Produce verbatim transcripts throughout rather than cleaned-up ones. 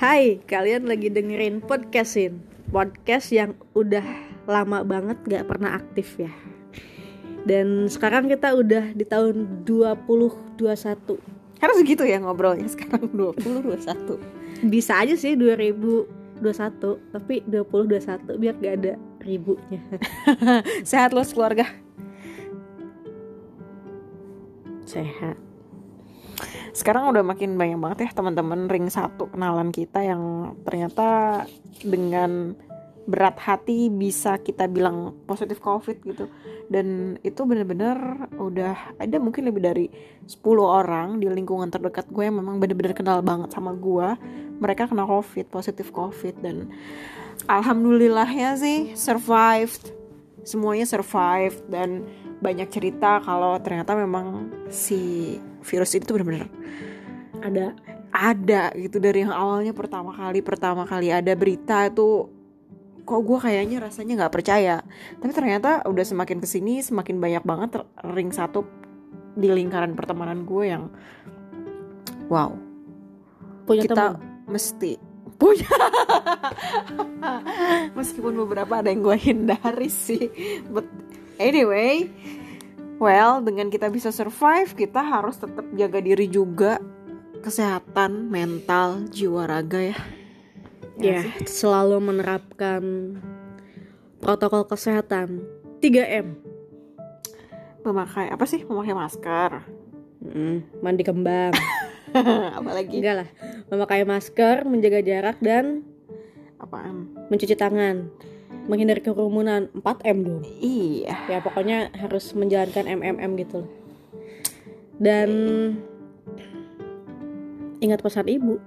Hai, kalian lagi dengerin podcastin. Podcast yang udah lama banget gak pernah aktif ya. Dan sekarang kita udah di tahun dua ribu dua puluh satu. Harus gitu ya ngobrolnya sekarang dua ribu dua puluh satu. Bisa aja sih dua ribu dua puluh satu, tapi dua ribu dua puluh satu biar gak ada ribunya. Sehat lo keluarga? Sehat. Sekarang udah makin banyak banget ya teman-teman ring satu kenalan kita yang ternyata dengan berat hati bisa kita bilang positif covid gitu. Dan itu benar-benar udah ada mungkin lebih dari sepuluh orang di lingkungan terdekat gue yang memang benar-benar kenal banget sama gue. Mereka kena covid, positif covid, dan alhamdulillahnya sih survived. Semuanya survived dan banyak cerita kalau ternyata memang si virus itu benar-benar ada ada gitu. Dari yang awalnya pertama kali pertama kali ada berita itu kok gue kayaknya rasanya nggak percaya, tapi ternyata udah semakin kesini semakin banyak banget ring satu di lingkaran pertemanan gue yang wow, punya kita temen. Mesti punya. Meskipun beberapa ada yang gue hindari sih, but anyway, well, dengan kita bisa survive, kita harus tetap jaga diri juga, kesehatan mental, jiwa raga ya. Ya, yeah, selalu menerapkan protokol kesehatan tiga M. Memakai apa sih? Memakai masker, mm, mandi kembang. Apalagi? Enggak lah, memakai masker, menjaga jarak dan apaan? Mencuci tangan. Menghindari kerumunan, empat M dong. Iya. Ya pokoknya harus menjalankan M M M gitu loh. Dan ingat pesan ibu,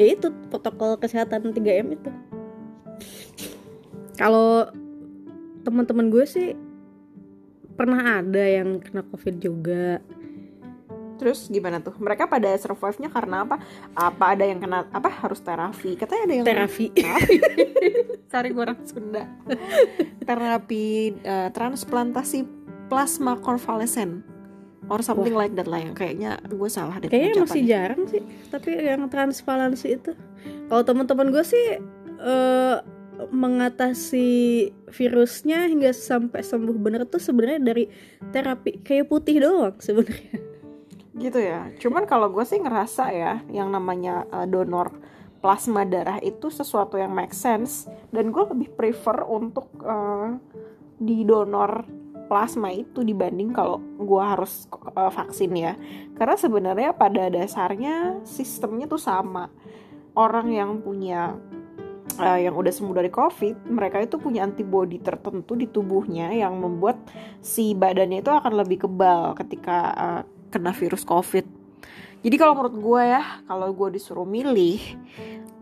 yaitu protokol kesehatan tiga M itu. Kalau teman-teman gue sih pernah ada yang kena covid juga. Terus gimana tuh? Mereka pada survive-nya karena apa? Apa ada yang kena apa harus terapi? Katanya ada yang terapi. Terapi. Cari orang Sunda. Terapi uh, transplantasi plasma konvalesen or something. Wah, like that lah yang kayaknya gue salah deh. Kayaknya masih jarang sih, tapi yang transplantasi itu. Kalau teman-teman gue sih uh, mengatasi virusnya hingga sampai sembuh bener tuh sebenarnya dari terapi kayu putih doang sebenarnya. Gitu ya, cuman kalau gue sih ngerasa ya yang namanya uh, donor plasma darah itu sesuatu yang make sense. Dan gue lebih prefer untuk uh, di donor plasma itu dibanding kalau gue harus uh, vaksin ya. Karena sebenarnya pada dasarnya sistemnya tuh sama. Orang yang punya uh, yang udah sembuh dari covid, mereka itu punya antibodi tertentu di tubuhnya yang membuat si badannya itu akan lebih kebal ketika uh, kena virus covid. Jadi kalau menurut gue ya, kalau gue disuruh milih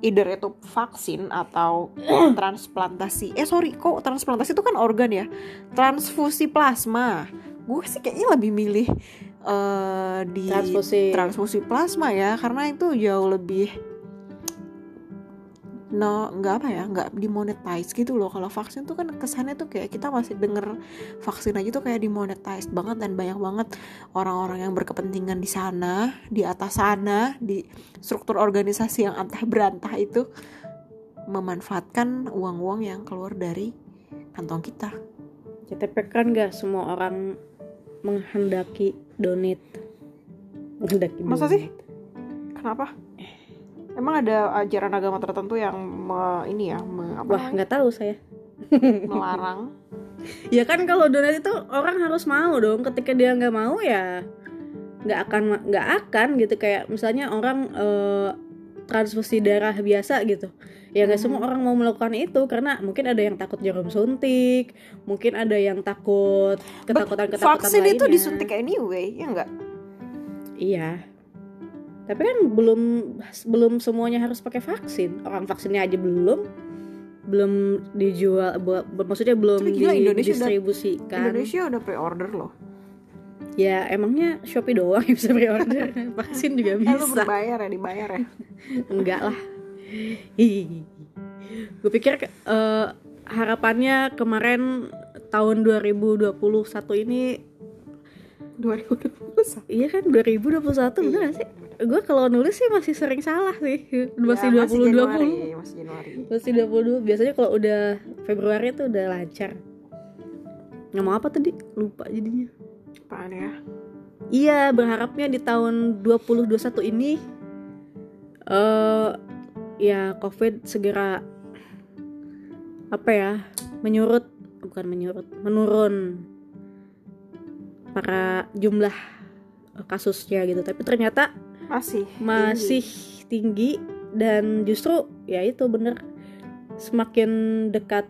either itu vaksin atau transplantasi. Eh sorry kok transplantasi itu kan organ ya, transfusi plasma. Gue sih kayaknya lebih milih uh, di transfusi. transfusi plasma ya, karena itu jauh lebih no nggak apa ya nggak dimonetize gitu loh. Kalau vaksin tuh kan kesannya tuh kayak kita masih denger vaksin aja tuh kayak dimonetize banget dan banyak banget orang-orang yang berkepentingan di sana, di atas sana, di struktur organisasi yang antah berantah itu memanfaatkan uang-uang yang keluar dari kantong kita. Ya tapi kan nggak semua orang menghendaki donit. Menghendaki donit. Masa sih? Kenapa? Emang ada ajaran agama tertentu yang me, ini ya me, apa? Wah nggak tahu saya. Melarang. Ya kan kalau donat itu orang harus mau dong. Ketika dia nggak mau ya nggak akan nggak akan gitu. Kayak misalnya orang eh, transfusi darah biasa gitu. Ya nggak hmm. semua orang mau melakukan itu karena mungkin ada yang takut jarum suntik, mungkin ada yang takut ketakutan ketakutan lainnya. Vaksin itu disuntik anyway ya nggak? Iya. Tapi kan belum belum semuanya harus pakai vaksin. Orang vaksinnya aja belum belum dijual, maksudnya belum didistribusikan. Indonesia udah pre-order loh. Ya emangnya Shopee doang yang bisa pre-order. Vaksin juga bisa. Eh, lu berbayar ya, dibayar ya? Enggak lah. Gue pikir uh, harapannya kemarin tahun dua ribu dua puluh satu ini dua ribu dua puluh satu Iya kan dua ribu dua puluh satu iya. Bener gak sih? Gue kalau nulis sih masih sering salah sih. Masih ya, dua puluh dua puluh Masih Januari. Masih dua puluh dua Biasanya kalau udah Februari tuh udah lancar. Ngomong apa tadi? Lupa jadinya. Apaan ya? Iya, berharapnya di tahun dua ribu dua puluh satu ini uh, ya Covid segera apa ya? Menyurut, bukan menyurut, menurun para jumlah kasusnya gitu. Tapi ternyata masih masih tinggi, tinggi dan justru ya itu bener semakin dekat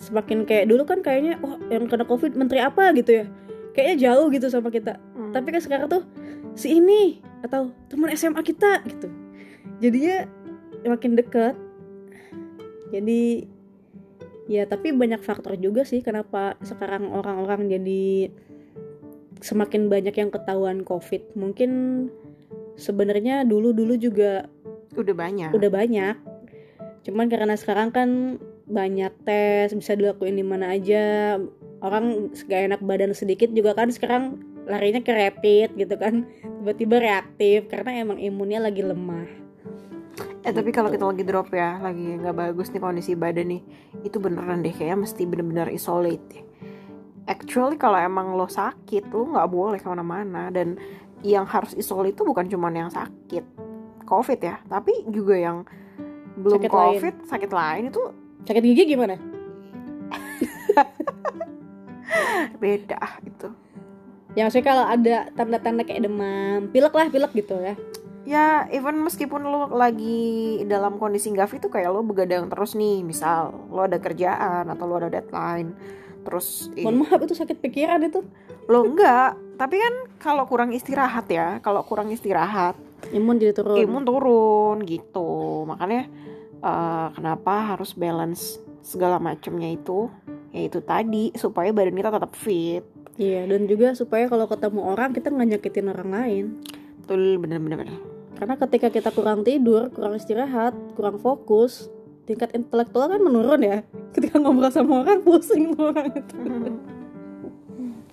semakin kayak dulu kan kayaknya oh yang kena Covid menteri apa gitu ya. Kayaknya jauh gitu sama kita. Hmm. Tapi kan sekarang tuh si ini atau teman S M A kita gitu. Jadinya makin dekat. Jadi ya tapi banyak faktor juga sih kenapa sekarang orang-orang jadi semakin banyak yang ketahuan Covid. Mungkin sebenarnya dulu-dulu juga udah banyak. Udah banyak. Cuman karena sekarang kan banyak tes, bisa dilakuin di mana aja. Orang gak enak badan sedikit juga kan sekarang larinya ke rapid gitu kan. Tiba-tiba reaktif karena emang imunnya lagi lemah. Eh gitu. Tapi kalau kita lagi drop ya, lagi nggak bagus nih kondisi badan nih, itu beneran deh kayaknya mesti bener-bener isolate deh. Actually kalau emang lo sakit, lo nggak boleh kemana-mana, dan yang harus isolate itu bukan cuma yang sakit Covid ya, tapi juga yang belum sakit Covid, lain. Sakit lain itu sakit gigi gimana? Beda itu. Ya maksudnya kalau ada tanda-tanda kayak demam, pilek lah pilek gitu ya. Ya, even meskipun lo lagi dalam kondisi gak fit tuh kayak lo begadang terus nih. Misal lo ada kerjaan atau lo ada deadline. Terus mohon maaf itu sakit pikiran itu. Lo enggak, tapi kan kalau kurang istirahat ya, kalau kurang istirahat imun jadi turun. Imun turun gitu. Makanya uh, kenapa harus balance segala macamnya itu? Yaitu tadi supaya badan kita tetap fit. Iya, dan juga supaya kalau ketemu orang kita gak nyakitin orang lain. Betul, benar-benar. Karena ketika kita kurang tidur, kurang istirahat, kurang fokus, tingkat intelektual kan menurun ya. Ketika ngobrol sama orang, pusing orang itu.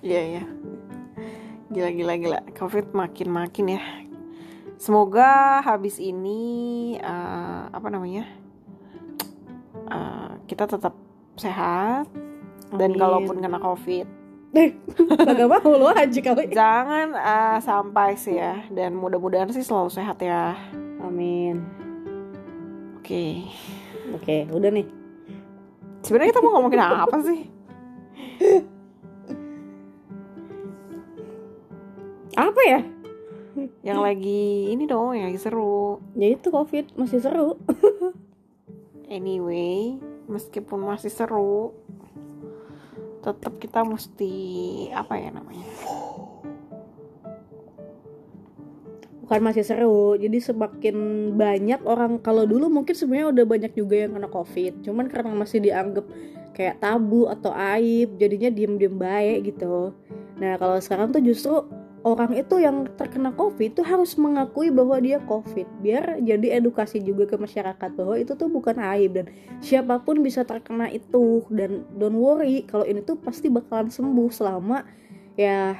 Iya, iya. Gila, gila, gila. Covid makin-makin ya. Semoga habis ini, uh, apa namanya, uh, kita tetap sehat. Amin. Dan kalaupun kena Covid, Eh, bagaimana lo haji kali? Jangan uh, sampai sih ya. Dan mudah-mudahan sih selalu sehat ya. Amin. Oke, okay. Oke, okay, udah nih. Sebenarnya kita mau ngomongin apa sih? Apa ya? Yang lagi ini dong, yang lagi seru. Ya itu Covid masih seru. Anyway, meskipun masih seru, tetap kita mesti apa ya namanya? Bukan masih seru. Jadi semakin banyak orang, kalau dulu mungkin sebenarnya udah banyak juga yang kena Covid. Cuman karena masih dianggap kayak tabu atau aib, jadinya diem-diem baik gitu. Nah, kalau sekarang tuh justru orang itu yang terkena Covid tuh harus mengakui bahwa dia Covid, biar jadi edukasi juga ke masyarakat bahwa itu tuh bukan aib dan siapapun bisa terkena itu, dan don't worry kalau ini tuh pasti bakalan sembuh selama ya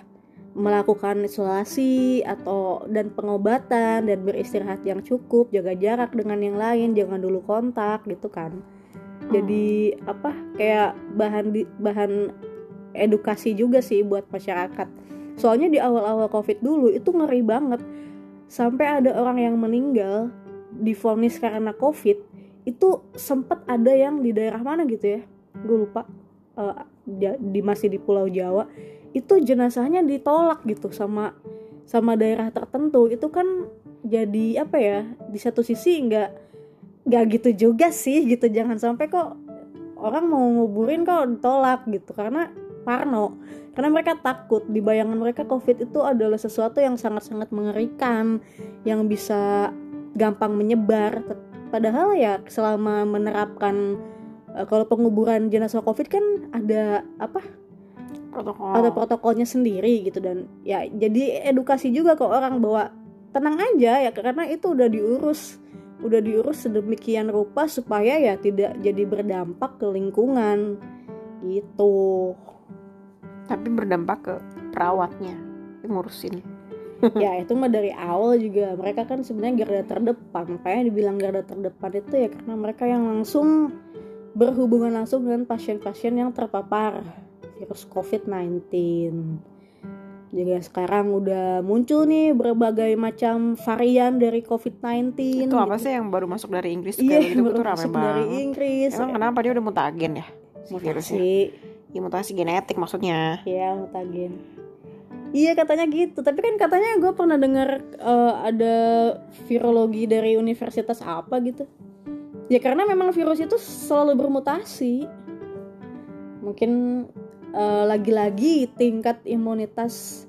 melakukan isolasi atau dan pengobatan dan beristirahat yang cukup, jaga jarak dengan yang lain, jangan dulu kontak gitu kan. Jadi hmm. apa kayak bahan bahan edukasi juga sih buat masyarakat. Soalnya di awal-awal Covid dulu itu ngeri banget. Sampai ada orang yang meninggal divonis karena Covid. Itu sempat ada yang di daerah mana gitu ya, gue lupa, uh, di, masih di Pulau Jawa. Itu jenazahnya ditolak gitu sama sama daerah tertentu. Itu kan jadi apa ya, di satu sisi gak, gak gitu juga sih gitu. Jangan sampai kok orang mau nguburin kok ditolak gitu, karena parno, karena mereka takut. Di bayangan mereka Covid itu adalah sesuatu yang sangat-sangat mengerikan, yang bisa gampang menyebar. Padahal ya selama menerapkan uh, kalau penguburan jenazah Covid kan ada apa? Protokol. Ada protokolnya sendiri gitu, dan ya jadi edukasi juga ke orang bahwa tenang aja ya, karena itu udah diurus, udah diurus sedemikian rupa supaya ya tidak jadi berdampak ke lingkungan gitu. Tapi berdampak ke perawatnya. ngurusin. Ya itu mah dari awal juga mereka kan sebenarnya garda terdepan. Makanya dibilang garda terdepan itu ya karena mereka yang langsung berhubungan langsung dengan pasien-pasien yang terpapar virus covid sembilan belas. Juga sekarang udah muncul nih berbagai macam varian dari covid sembilan belas. Itu apa sih yang baru masuk dari Inggris? Iya, gitu, baru masuk dari Inggris. Emang kenapa dia udah mutagen ya? Si mutasi. Ya mutasi genetik maksudnya. Iya, mutagen. Iya katanya gitu, tapi kan katanya gue pernah dengar uh, ada virologi dari universitas apa gitu. Ya karena memang virus itu selalu bermutasi. Mungkin uh, lagi-lagi tingkat imunitas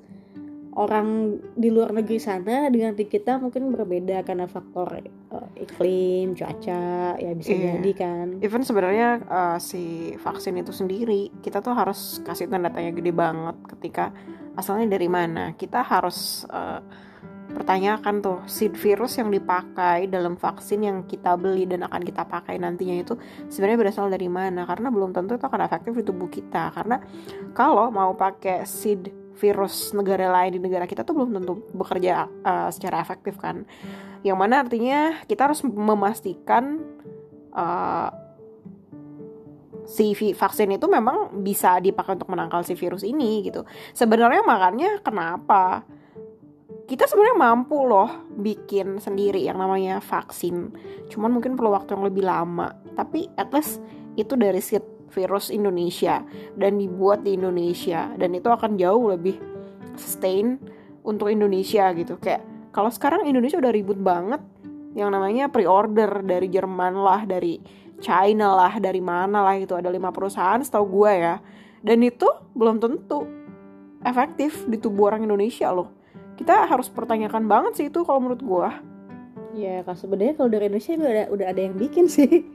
orang di luar negeri sana dengan di kita mungkin berbeda karena faktor uh, iklim, cuaca, ya bisa yeah. jadi kan. Even sebenarnya uh, si vaksin itu sendiri kita tuh harus kasih tanda tanya gede banget ketika asalnya dari mana? Kita harus uh, pertanyakan tuh si virus yang dipakai dalam vaksin yang kita beli dan akan kita pakai nantinya itu sebenarnya berasal dari mana? Karena belum tentu itu akan efektif di tubuh kita. Karena kalau mau pakai seed virus negara lain di negara kita tuh belum tentu bekerja uh, secara efektif kan. Yang mana artinya kita harus memastikan uh, si vaksin itu memang bisa dipakai untuk menangkal si virus ini gitu. Sebenarnya makanya kenapa kita sebenarnya mampu loh bikin sendiri yang namanya vaksin. Cuman mungkin perlu waktu yang lebih lama. Tapi at least itu dari seed virus Indonesia dan dibuat di Indonesia dan itu akan jauh lebih sustain untuk Indonesia gitu. Kayak kalau sekarang Indonesia udah ribut banget yang namanya pre-order dari Jerman lah, dari China lah, dari mana lah itu ada lima perusahaan setahu gue ya. Dan itu belum tentu efektif di tubuh orang Indonesia loh. Kita harus pertanyakan banget sih itu kalau menurut gue. Ya kalau sebenarnya kalau dari Indonesia udah, udah ada yang bikin sih.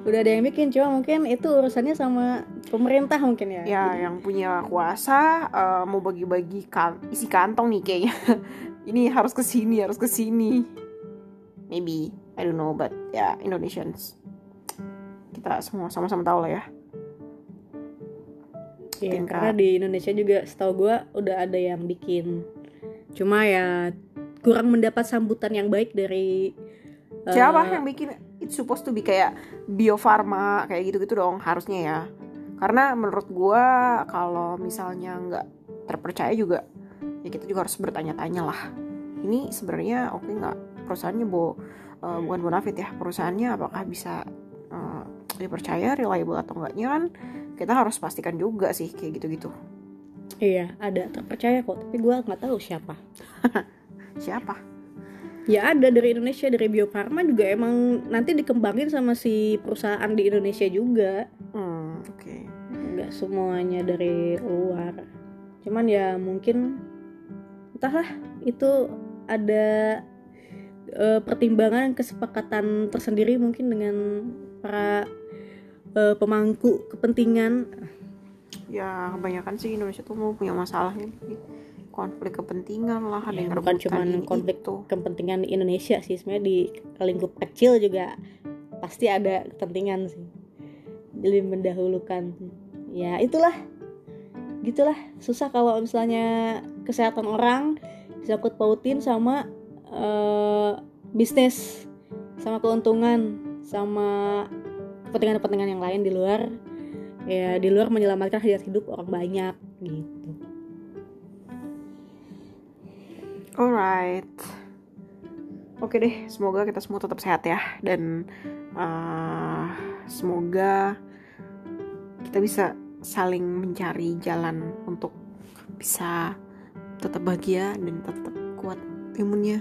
Udah ada yang bikin, cuma mungkin itu urusannya sama pemerintah mungkin ya. Ya jadi, yang punya kuasa uh, mau bagi-bagi kan, isi kantong nih kayaknya. Ini harus kesini, harus kesini. Maybe, I don't know, but ya yeah, Indonesians kita semua sama-sama tahu lah ya. Iya, tingkat. Karena di Indonesia juga setahu gue udah ada yang bikin. Cuma ya kurang mendapat sambutan yang baik dari siapa uh, yang bikin? It's supposed to be kayak Bio Farma kayak gitu-gitu dong harusnya ya. Karena menurut gue kalau misalnya nggak terpercaya juga ya kita juga harus bertanya-tanya lah. Ini sebenarnya oke okay nggak perusahaannya bo, uh, bukan bonafit ya perusahaannya apakah bisa uh, dipercaya reliable atau enggaknya kan kita harus pastikan juga sih kayak gitu-gitu. Iya ada terpercaya kok tapi gue nggak tahu siapa. Siapa? Ya ada dari Indonesia dari Bio Farma juga emang nanti dikembangin sama si perusahaan di Indonesia juga. Hmm, oke. Okay. Nggak semuanya dari luar. Cuman ya mungkin entahlah itu ada e, pertimbangan kesepakatan tersendiri mungkin dengan para uh, pemangku kepentingan. Ya kebanyakan sih Indonesia tuh mau punya masalahnya konflik kepentingan lah ada ya, yang bukan cuma konflik itu. Kepentingan di Indonesia sih sebenarnya di lingkup kecil juga pasti ada kepentingan sih lebih mendahulukan ya itulah gitulah susah kalau misalnya kesehatan orang disangkut pautin sama uh, bisnis sama keuntungan sama kepentingan-kepentingan yang lain di luar ya di luar menyelamatkan hajat hidup orang banyak gitu. Alright, oke deh, semoga kita semua tetap sehat ya dan uh, semoga kita bisa saling mencari jalan untuk bisa tetap bahagia dan tetap kuat imunnya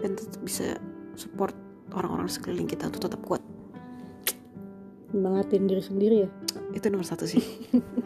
dan tetap bisa support orang-orang sekeliling kita untuk tetap kuat. Melatih diri sendiri ya? Itu nomor satu sih.